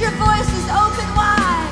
Your voice is open wide.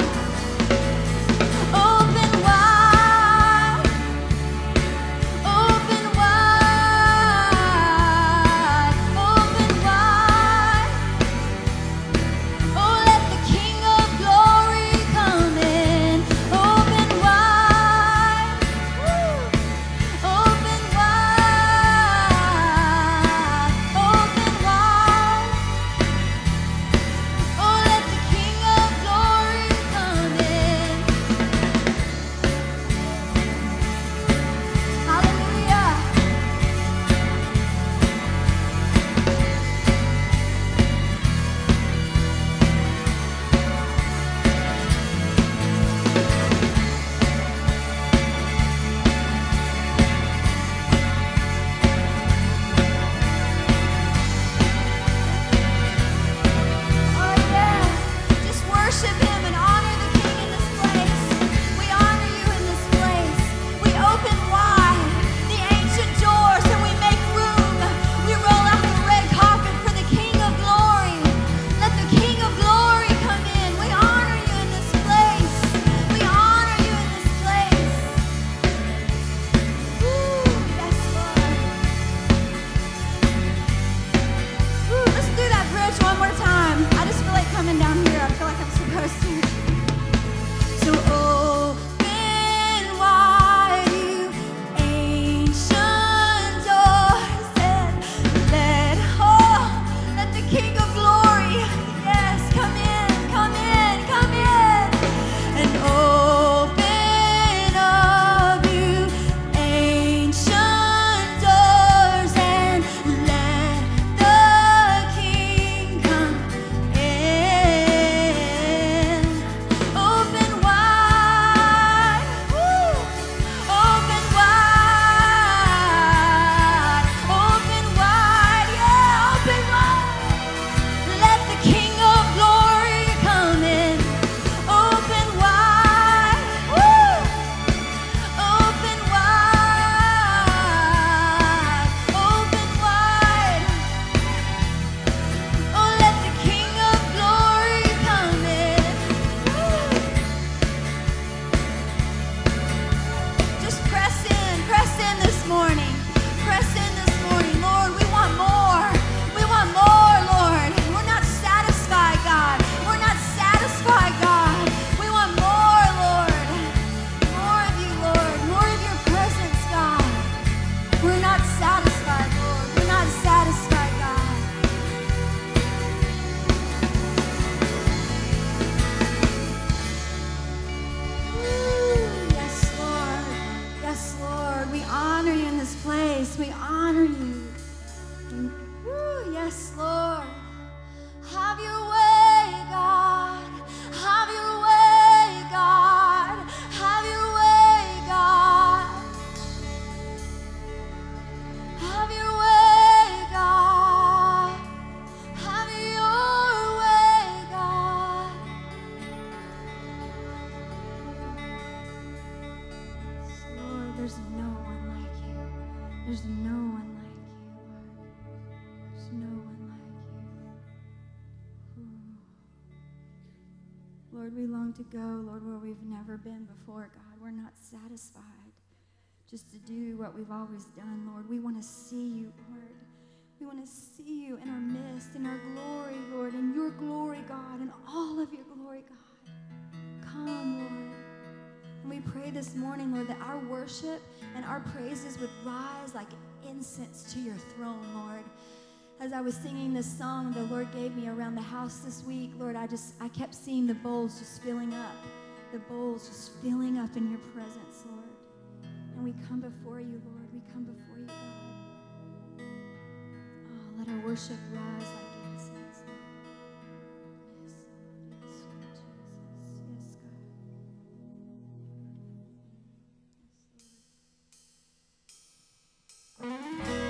Yes, Lord. Have your way, God. Have your way, God. Have your way, God. Have your way, God. Have your way, God. Yes, Lord, there's no one like you. There's no one. We long to go, Lord, where we've never been before, God. We're not satisfied just to do what we've always done, Lord. We want to see you, Lord. We want to see you in our midst, in our glory, Lord, in your glory, God, in all of your glory, God. Come, Lord. And we pray this morning, Lord, that our worship and our praises would rise like incense to your throne, Lord. As I was singing this song the Lord gave me around the house this week, Lord, I kept seeing the bowls just filling up. The bowls just filling up in your presence, Lord. And we come before you, Lord. We come before you, God. Oh, let our worship rise like incense. Yes, Lord. Yes, Lord Jesus. Yes, God. Yes, Lord.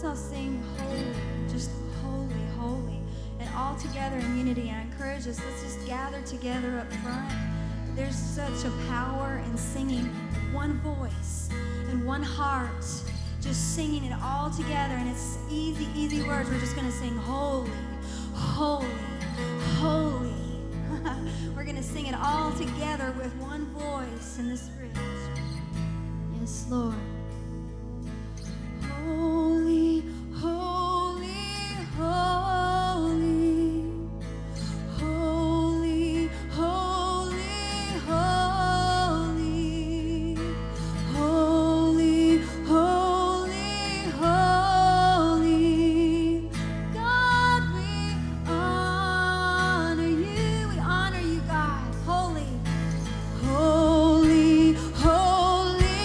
stop saying holy, just holy, holy, and all together in unity. And I encourage us, let's just gather together up front. There's such a power in singing one voice and one heart, just singing it all together. And it's easy, easy words. We're just going to sing holy, holy, holy. We're going to sing it all together with one voice in this bridge. Yes, Lord. Holy, holy, holy, holy, holy, holy, holy, holy, holy. God, we honor you. We honor you, God. Holy, holy, holy.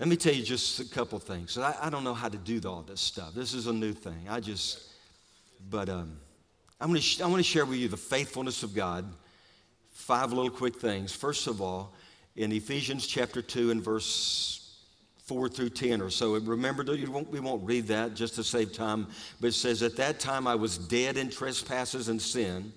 Let me tell you just a couple things. I don't know how to do all this stuff. This is a new thing. I want to share with you the faithfulness of God. 5 little quick things. First of all, in Ephesians chapter 2 and verse 4 through 10 or so. Remember, we won't read that just to save time. But it says, at that time I was dead in trespasses and sin.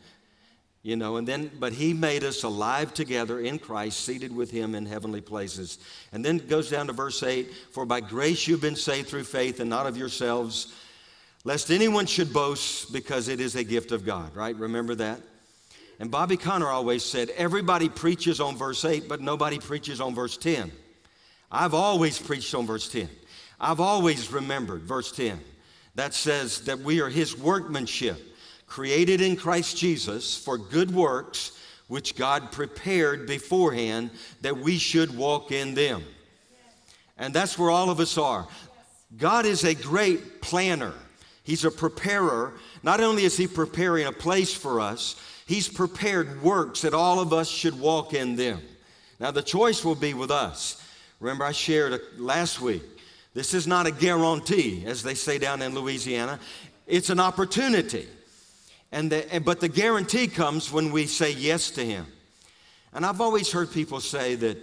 You know, and then, but he made us alive together in Christ, seated with him in heavenly places. And then it goes down to verse 8, for by grace you've been saved through faith and not of yourselves, lest anyone should boast, because it is a gift of God, right? Remember that? And Bobby Connor always said, everybody preaches on verse 8, but nobody preaches on verse 10. I've always preached on verse 10. I've always remembered verse 10. That says that we are his workmanship, created in Christ Jesus for good works, which God prepared beforehand that we should walk in them. Yes. And that's where all of us are. Yes. God is a great planner. He's a preparer. Not only is he preparing a place for us, he's prepared works that all of us should walk in them. Now the choice will be with us. Remember I shared last week, this is not a guarantee, as they say down in Louisiana. It's an opportunity. But the guarantee comes when we say yes to him. And I've always heard people say that,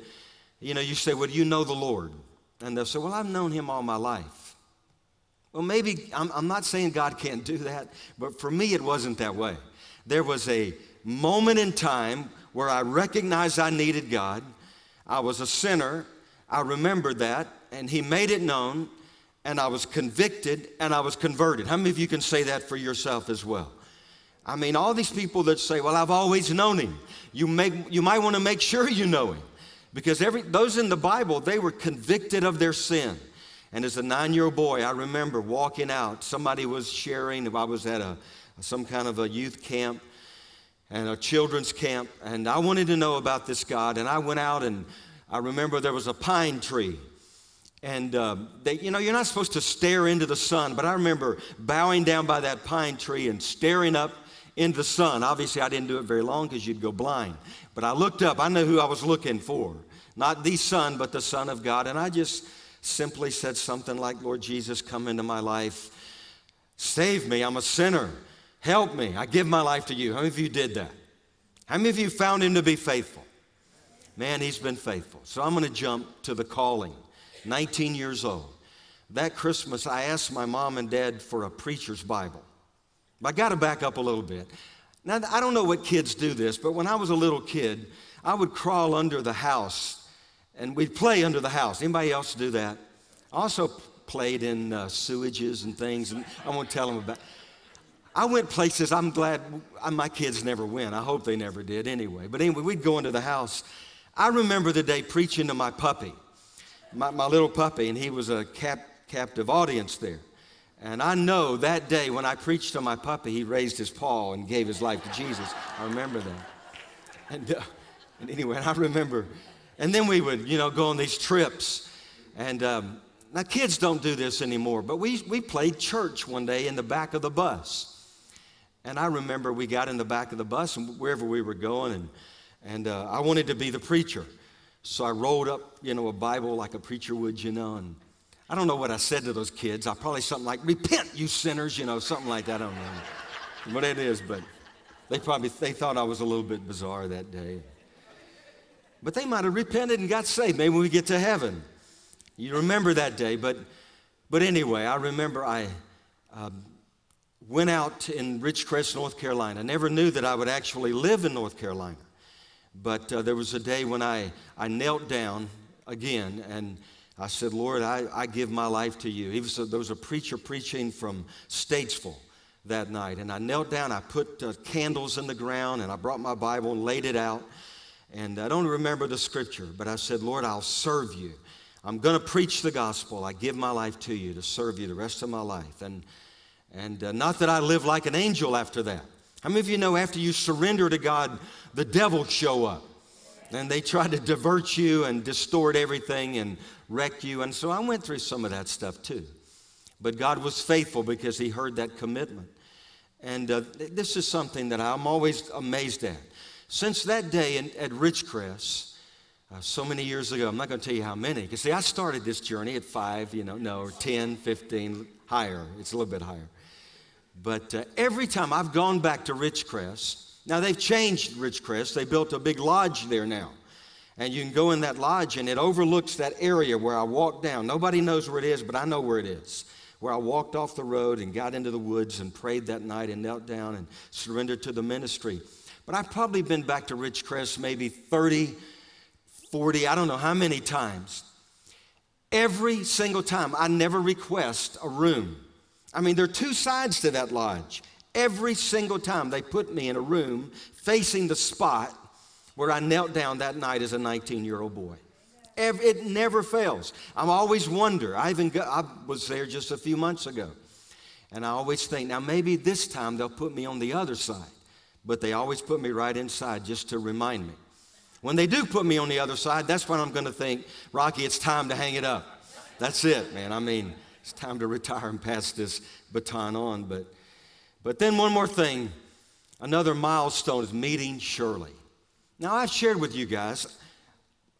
you know, you say, well, do you know the Lord? And they'll say, well, I've known him all my life. Well, maybe, I'm not saying God can't do that, but for me it wasn't that way. There was a moment in time where I recognized I needed God. I was a sinner. I remembered that, and he made it known, and I was convicted, and I was converted. How many of you can say that for yourself as well? I mean, all these people that say, well, I've always known him. You might want to make sure you know him, because those in the Bible, they were convicted of their sin. And as a 9-year-old boy, I remember walking out. Somebody was sharing. I was at some kind of a youth camp and a children's camp, and I wanted to know about this God. And I went out, and I remember there was a pine tree. And, you know, you're not supposed to stare into the sun, but I remember bowing down by that pine tree and staring up into the sun. Obviously, I didn't do it very long because you'd go blind. But I looked up. I knew who I was looking for, not the sun, but the Son of God. And I just simply said something like, Lord Jesus, come into my life. Save me. I'm a sinner. Help me. I give my life to you. How many of you did that? How many of you found him to be faithful? Man, he's been faithful. So I'm going to jump to the calling. 19 years old. That Christmas, I asked my mom and dad for a preacher's Bible. I got to back up a little bit. Now, I don't know what kids do this, but when I was a little kid, I would crawl under the house, and we'd play under the house. Anybody else do that? I also played in sewages and things, and I won't tell them about it. I went places I'm glad my kids never went. I hope they never did anyway. But anyway, we'd go into the house. I remember the day preaching to my puppy, my little puppy, and he was a captive audience there. And I know that day when I preached to my puppy, he raised his paw and gave his life to Jesus. I remember that. And anyway, I remember. And then we would, you know, go on these trips. And now kids don't do this anymore, but we played church one day in the back of the bus. And I remember we got in the back of the bus and wherever we were going, and I wanted to be the preacher. So I rolled up, you know, a Bible like a preacher would, you know, and I don't know what I said to those kids. I probably something like, repent, you sinners, you know, something like that. I don't know what it is, but they thought I was a little bit bizarre that day. But they might have repented and got saved. Maybe when we get to heaven. You remember that day. But anyway, I remember I went out in Ridgecrest, North Carolina. I never knew that I would actually live in North Carolina. But there was a day when I knelt down again, and I said, Lord, I give my life to you. There was a preacher preaching from Statesville that night, and I knelt down. I put candles in the ground, and I brought my Bible and laid it out. And I don't remember the scripture, but I said, Lord, I'll serve you. I'm going to preach the gospel. I give my life to you to serve you the rest of my life. And not that I lived like an angel after that. How many of you know after you surrender to God, the devils show up, and they try to divert you and distort everything and wreck you? And so I went through some of that stuff too. But God was faithful because he heard that commitment. And this is something that I'm always amazed at. Since that day at Ridgecrest, so many years ago, I'm not going to tell you how many. Because see, I started this journey at 5, you know, no, 10, 15, higher. It's a little bit higher. But every time I've gone back to Ridgecrest, now they've changed Ridgecrest. They built a big lodge there now. And you can go in that lodge, and it overlooks that area where I walked down. Nobody knows where it is, but I know where it is, where I walked off the road and got into the woods and prayed that night and knelt down and surrendered to the ministry. But I've probably been back to Ridgecrest maybe 30, 40, I don't know how many times. Every single time, I never request a room. I mean, there are two sides to that lodge. Every single time they put me in a room facing the spot where I knelt down that night as a 19-year-old boy. It never fails. I always wonder. I was there just a few months ago, and I always think, now maybe this time they'll put me on the other side, but they always put me right inside just to remind me. When they do put me on the other side, that's when I'm going to think, Rocky, it's time to hang it up. That's it, man. I mean, it's time to retire and pass this baton on. But then one more thing, another milestone is meeting Shirley. Now, I've shared with you guys,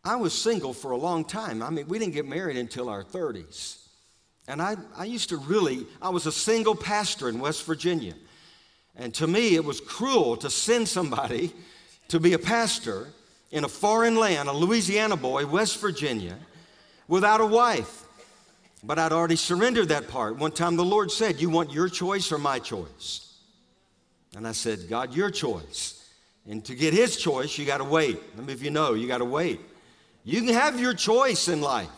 I was single for a long time. I mean, we didn't get married until our 30s. And I used to really, I was a single pastor in West Virginia. And to me, it was cruel to send somebody to be a pastor in a foreign land, a Louisiana boy, West Virginia, without a wife. But I'd already surrendered that part. One time the Lord said, you want your choice or my choice? And I said, God, your choice. And to get his choice, you got to wait. I mean, if you know, you got to wait. You can have your choice in life.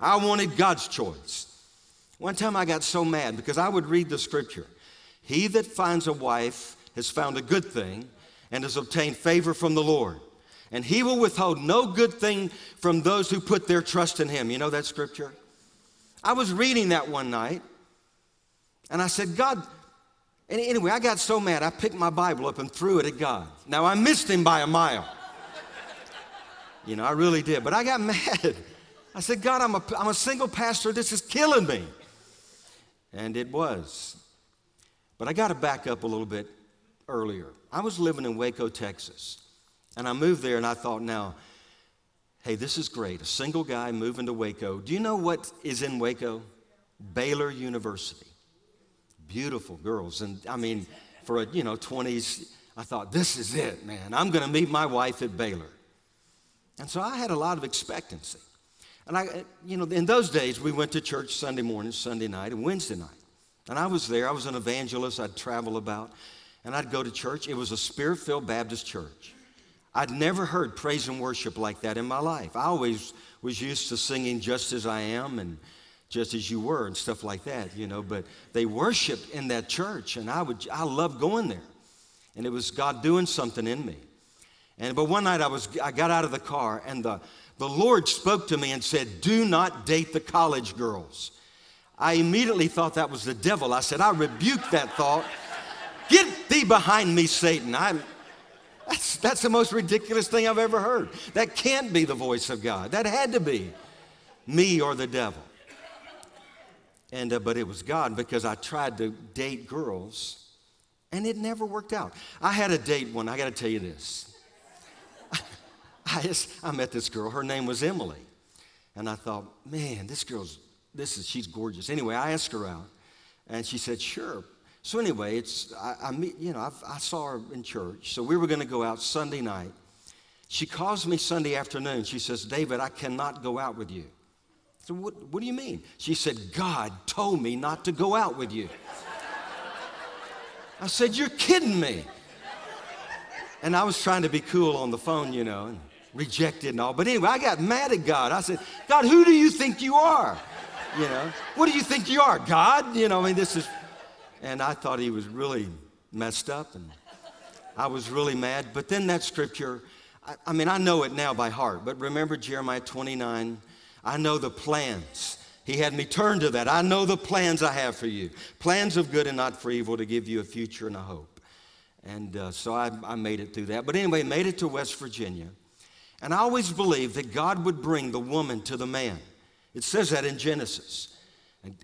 I wanted God's choice. One time I got so mad because I would read the scripture. He that finds a wife has found a good thing and has obtained favor from the Lord. And he will withhold no good thing from those who put their trust in him. You know that scripture? I was reading that one night and I said, God, and anyway, I got so mad I picked my Bible up and threw it at God. Now I missed him by a mile. You know, I really did, but I got mad. I said, God, I'm a single pastor. This is killing me. And it was. But I got to back up a little bit earlier. I was living in Waco, Texas, and I moved there, and I thought, now, hey, this is great. A single guy moving to Waco. Do you know what is in Waco? Baylor University. Beautiful girls. And, I mean, for a, 20s, I thought, this is it, man. I'm going to meet my wife at Baylor. And so I had a lot of expectancy. And in those days, we went to church Sunday morning, Sunday night, and Wednesday night. And I was there. I was an evangelist. I'd travel about, and I'd go to church. It was a Spirit-filled Baptist church. I'd never heard praise and worship like that in my life. I always was used to singing Just As I Am and Just As You Were and stuff like that, But they worshiped in that church, and I loved going there. And it was God doing something in me. But one night I got out of the car, and the Lord spoke to me and said, do not date the college girls. I immediately thought that was the devil. I said, I rebuke that thought. Get thee behind me, Satan. That's the most ridiculous thing I've ever heard. That can't be the voice of God. That had to be me or the devil. But it was God, because I tried to date girls, and it never worked out. I had a date one. I got to tell you this. I met this girl. Her name was Emily. And I thought, man, she's gorgeous. Anyway, I asked her out, and she said, sure. So anyway, I saw her in church. So we were going to go out Sunday night. She calls me Sunday afternoon. She says, David, I cannot go out with you. I said, what do you mean? She said, God told me not to go out with you. I said, you're kidding me. And I was trying to be cool on the phone, and rejected and all. But anyway, I got mad at God. I said, God, who do you think you are? What do you think you are, God? And I thought he was really messed up, and I was really mad. But then that scripture, I know it now by heart, but remember Jeremiah 29, I know the plans. He had me turn to that. I know the plans I have for you, plans of good and not for evil, to give you a future and a hope. And so I made it through that. But anyway, made it to West Virginia. And I always believed that God would bring the woman to the man. It says that in Genesis.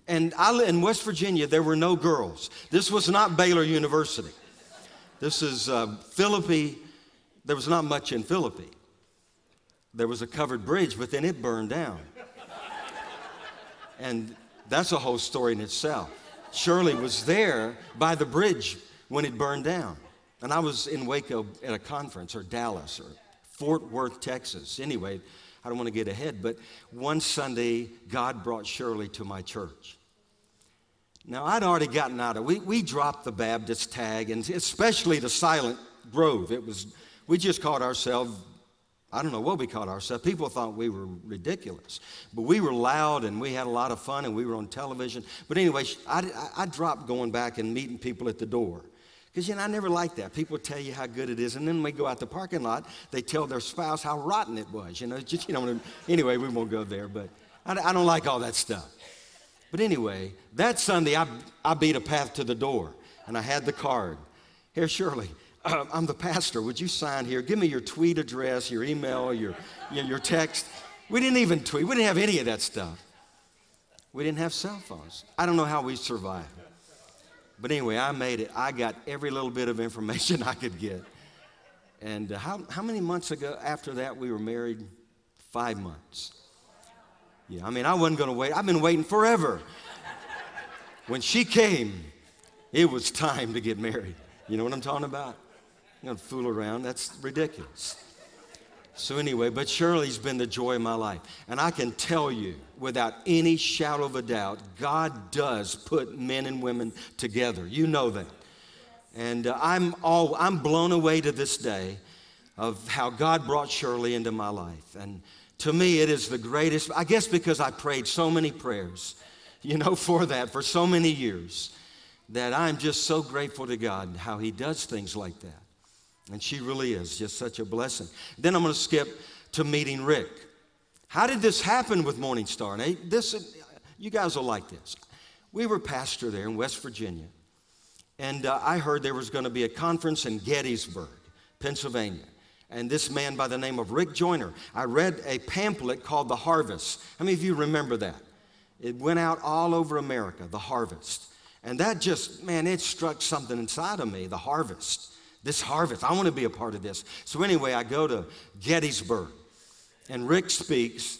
And in West Virginia, there were no girls. This was not Baylor University. This is Philippi. There was not much in Philippi. There was a covered bridge, but then it burned down. And that's a whole story in itself. Shirley was there by the bridge when it burned down. And I was in Waco at a conference, or Dallas, or Fort Worth, Texas. Anyway, I don't want to get ahead, but one Sunday, God brought Shirley to my church. Now, I'd already gotten out of it. We dropped the Baptist tag, and especially the silent Grove. It was, we just called ourselves, I don't know what we called ourselves. People thought we were ridiculous. But we were loud and we had a lot of fun and we were on television. But anyway, I dropped going back and meeting people at the door. Because, you know, I never liked that. People tell you how good it is. And then when we go out the parking lot, they tell their spouse how rotten it was. You know, just, you know, anyway, we won't go there. But I don't like all that stuff. But anyway, that Sunday, I beat a path to the door. And I had the card. Here, Shirley, I'm the pastor. Would you sign here? Give me your tweet address, your email, your text. We didn't even tweet. We didn't have any of that stuff. We didn't have cell phones. I don't know how we survived. But anyway, I made it. I got every little bit of information I could get. And how many months ago after that we were married? 5 months. Yeah, I mean, I wasn't going to wait. I've been waiting forever. When she came, it was time to get married. You know what I'm talking about? You don't fool around. That's ridiculous. So anyway, but Shirley's been the joy of my life. And I can tell you without any shadow of a doubt, God does put men and women together. You know that. And I'm blown away to this day of how God brought Shirley into my life. And to me, it is the greatest, I guess because I prayed so many prayers, you know, for that, for so many years, that I'm just so grateful to God how he does things like that. And she really is just such a blessing. Then I'm going to skip to meeting Rick. How did this happen with Morningstar? Now, you guys will like this. We were pastor there in West Virginia, and I heard there was going to be a conference in Gettysburg, Pennsylvania. And this man by the name of Rick Joyner, I read a pamphlet called The Harvest. How many of you remember that? It went out all over America, The Harvest. And that just, man, it struck something inside of me, The Harvest. This harvest, I want to be a part of this. So anyway, I go to Gettysburg, and Rick speaks,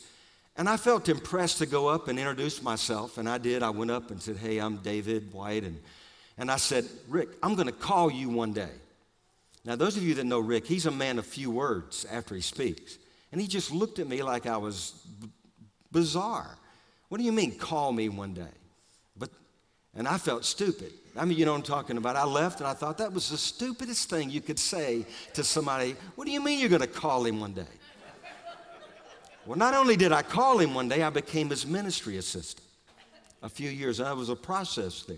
and I felt impressed to go up and introduce myself, and I did. I went up and said, hey, I'm David White, and I said, Rick, I'm going to call you one day. Now, those of you that know Rick, he's a man of few words after he speaks, and he just looked at me like I was bizarre. What do you mean, call me one day? And I felt stupid. I mean, you know what I'm talking about. I left and I thought that was the stupidest thing you could say to somebody. What do you mean you're going to call him one day? Well, not only did I call him one day, I became his ministry assistant a few years. And that was a process there.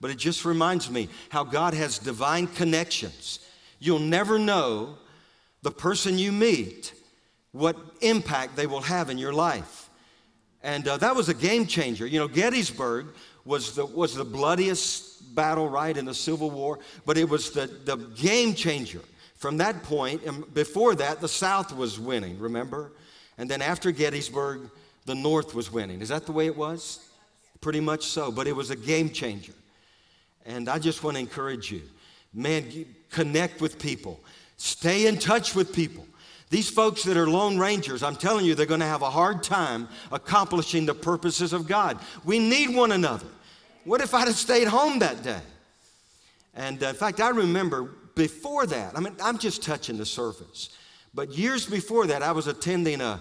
But it just reminds me how God has divine connections. You'll never know the person you meet, what impact they will have in your life. And that was a game changer. You know, Gettysburg was the bloodiest battle, right, in the Civil War, but it was the game changer. From that point, and before that, the South was winning, remember? And then after Gettysburg, the North was winning. Is that the way it was? Pretty much so, but it was a game changer. And I just want to encourage you, man, connect with people. Stay in touch with people. These folks that are Lone Rangers, I'm telling you, they're going to have a hard time accomplishing the purposes of God. We need one another. What if I'd have stayed home that day? And in fact, I remember before that, I mean, I'm just touching the surface. But years before that, I was attending a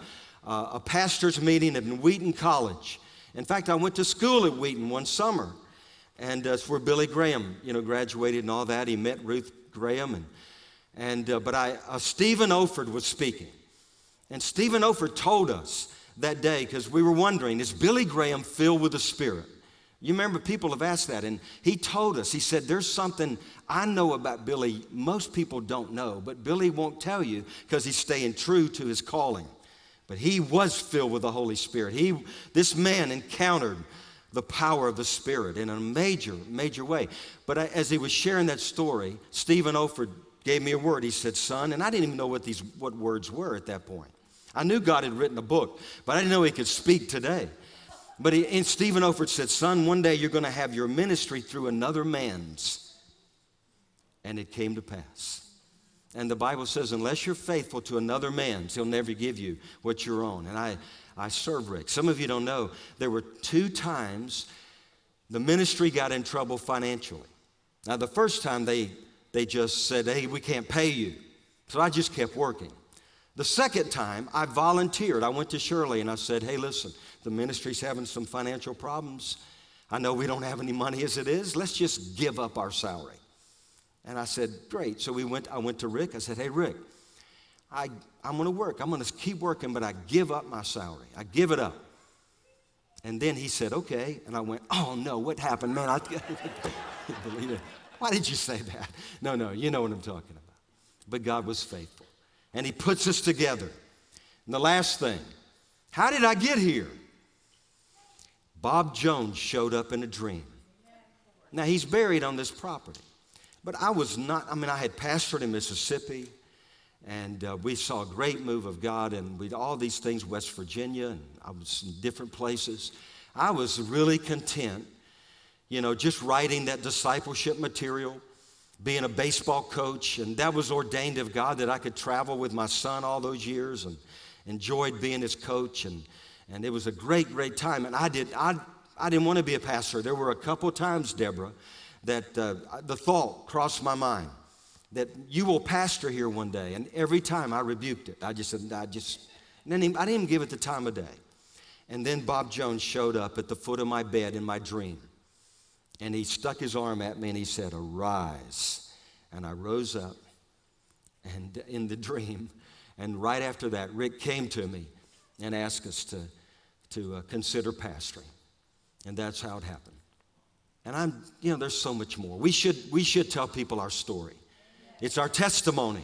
pastor's meeting at Wheaton College. In fact, I went to school at Wheaton one summer. And that's where Billy Graham, you know, graduated and all that. He met Ruth Graham but Stephen Olford was speaking. And Stephen Olford told us that day, because we were wondering, is Billy Graham filled with the Spirit? You remember people have asked that, and he told us, he said, there's something I know about Billy most people don't know, but Billy won't tell you because he's staying true to his calling. But he was filled with the Holy Spirit. This man encountered the power of the Spirit in a major, major way. But as he was sharing that story, Stephen Olford gave me a word. He said, son, and I didn't even know what words were at that point. I knew God had written a book, but I didn't know he could speak today. But Stephen Olford said, son, one day you're going to have your ministry through another man's. And it came to pass. And the Bible says, unless you're faithful to another man's, he'll never give you what you're on. And I serve Rick. Some of you don't know, there were 2 times the ministry got in trouble financially. Now, the first time they just said, hey, we can't pay you. So I just kept working. The second time, I volunteered. I went to Shirley and I said, hey, listen, the ministry's having some financial problems. I know we don't have any money as it is. Let's just give up our salary. And I said, great. So I went to Rick. I said, hey, Rick, I'm going to work. I'm going to keep working, but I give up my salary. I give it up. And then he said, okay. And I went, oh, no, what happened, man? I can't believe it. Why did you say that? No, you know what I'm talking about. But God was faithful. And he puts us together. And the last thing, how did I get here? Bob Jones showed up in a dream. Now, he's buried on this property. But I had pastored in Mississippi, and we saw a great move of God, and we'd all these things, West Virginia, and I was in different places. I was really content, just writing that discipleship material, being a baseball coach, and that was ordained of God that I could travel with my son all those years and enjoyed being his coach, and it was a great, great time. And I didn't want to be a pastor. There were a couple times, Deborah, that the thought crossed my mind that you will pastor here one day. And every time I rebuked it. I didn't even give it the time of day. And then Bob Jones showed up at the foot of my bed in my dream. And he stuck his arm at me and he said, arise. And I rose up and in the dream. And right after that, Rick came to me and asked us to consider pastoring. And that's how it happened. And there's so much more. We should tell people our story. It's our testimony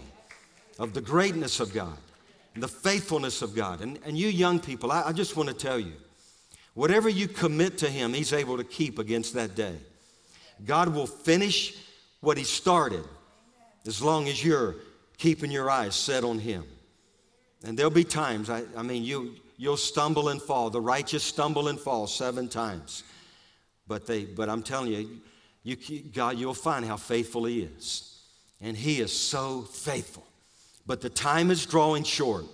of the greatness of God and the faithfulness of God. And you young people, I just want to tell you, whatever you commit to him, he's able to keep against that day. God will finish what he started as long as you're keeping your eyes set on him. And there'll be times, you'll stumble and fall. The righteous stumble and fall 7 times. But I'm telling you, you'll find how faithful he is. And he is so faithful. But the time is drawing short.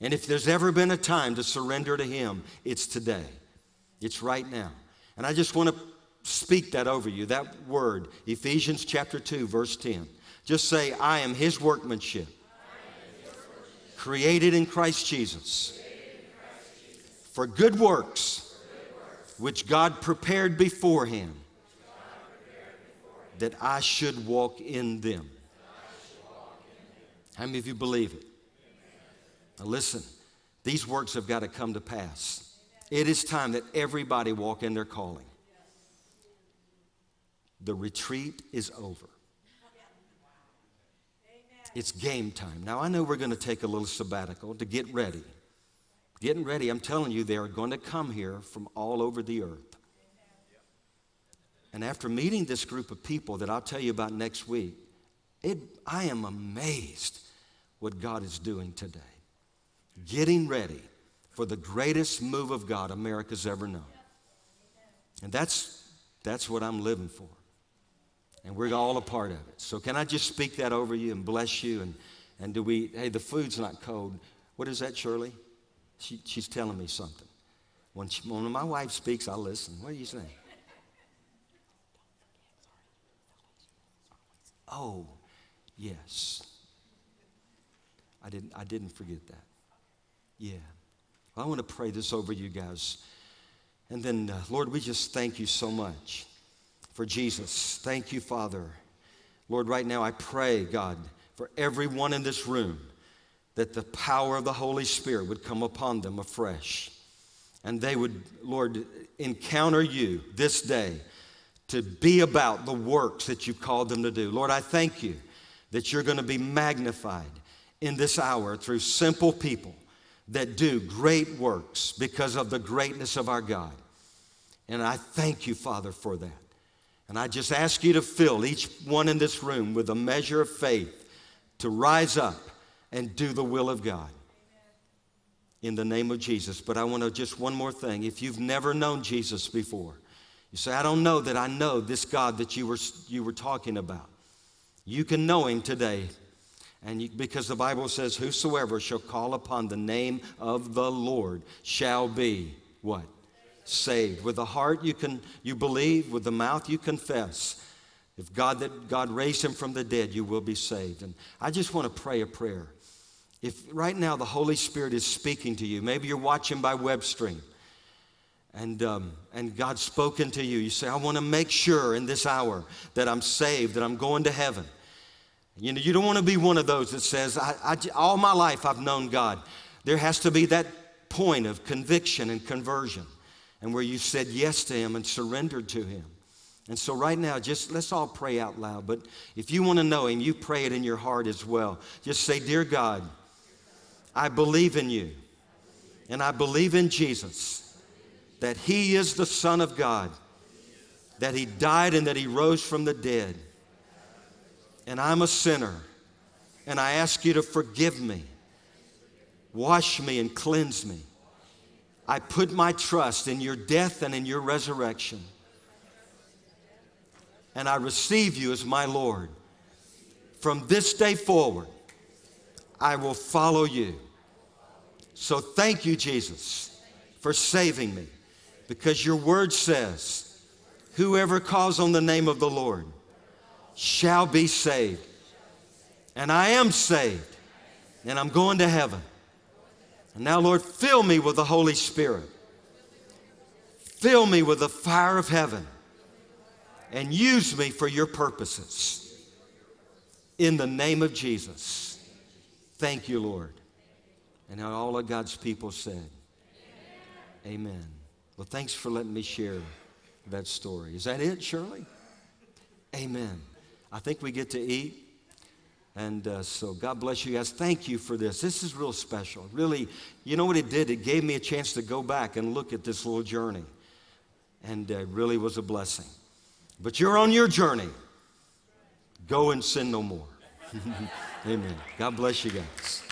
And if there's ever been a time to surrender to him, it's today. It's right now. And I just want to speak that over you, that word, Ephesians chapter 2, verse 10. Just say, I am his workmanship, created in Christ Jesus, for good works, which God prepared beforehand, that I should walk in them. How many of you believe it? Now listen, these works have got to come to pass. It is time that everybody walk in their calling. The retreat is over. It's game time. Now I know we're going to take a little sabbatical to get ready. Getting ready, I'm telling you, they are going to come here from all over the earth. And after meeting this group of people that I'll tell you about next week, I am amazed what God is doing today. Getting ready for the greatest move of God America's ever known. And that's what I'm living for. And we're all a part of it. So can I just speak that over you and bless you? And hey, the food's not cold. What is that, Shirley? She's telling me something. When my wife speaks, I listen. What are you saying? Oh, yes. I didn't forget that. Yeah. Well, I want to pray this over you guys. And then, Lord, we just thank you so much for Jesus. Thank you, Father. Lord, right now I pray, God, for everyone in this room, that the power of the Holy Spirit would come upon them afresh. And they would, Lord, encounter you this day to be about the works that you called them to do. Lord, I thank you that you're going to be magnified in this hour through simple people that do great works because of the greatness of our God. And I thank you, Father, for that. And I just ask you to fill each one in this room with a measure of faith to rise up and do the will of God. Amen. In the name of Jesus. But I want to just one more thing. If you've never known Jesus before, you say, I don't know that I know this God that you were talking about. You can know him today. Because the Bible says, whosoever shall call upon the name of the Lord shall be what? Saved. With the heart you believe, with the mouth you confess. If God raised him from the dead, you will be saved. And I just want to pray a prayer. If right now the Holy Spirit is speaking to you, maybe you're watching by web stream, and God's spoken to you. You say, I want to make sure in this hour that I'm saved, that I'm going to heaven. You know, you don't want to be one of those that says, all my life I've known God. There has to be that point of conviction and conversion, and where you said yes to Him and surrendered to Him. And so right now, just let's all pray out loud. But if you want to know Him, you pray it in your heart as well. Just say, Dear God, I believe in You, and I believe in Jesus, that He is the Son of God, that He died and that He rose from the dead. And I'm a sinner, and I ask You to forgive me, wash me, and cleanse me. I put my trust in Your death and in Your resurrection, and I receive You as my Lord. From this day forward, I will follow You. So thank You, Jesus, for saving me, because Your word says, whoever calls on the name of the Lord shall be saved. And I am saved, and I'm going to heaven. And now, Lord, fill me with the Holy Spirit. Fill me with the fire of heaven, and use me for Your purposes. In the name of Jesus, thank You, Lord. And all of God's people said, Amen. Well, thanks for letting me share that story. Is that it, Shirley? Amen. I think we get to eat. And so God bless you guys. Thank you for this. This is real special. Really, you know what it did? It gave me a chance to go back and look at this little journey. And it really was a blessing. But you're on your journey. Go and sin no more. Amen. God bless you guys.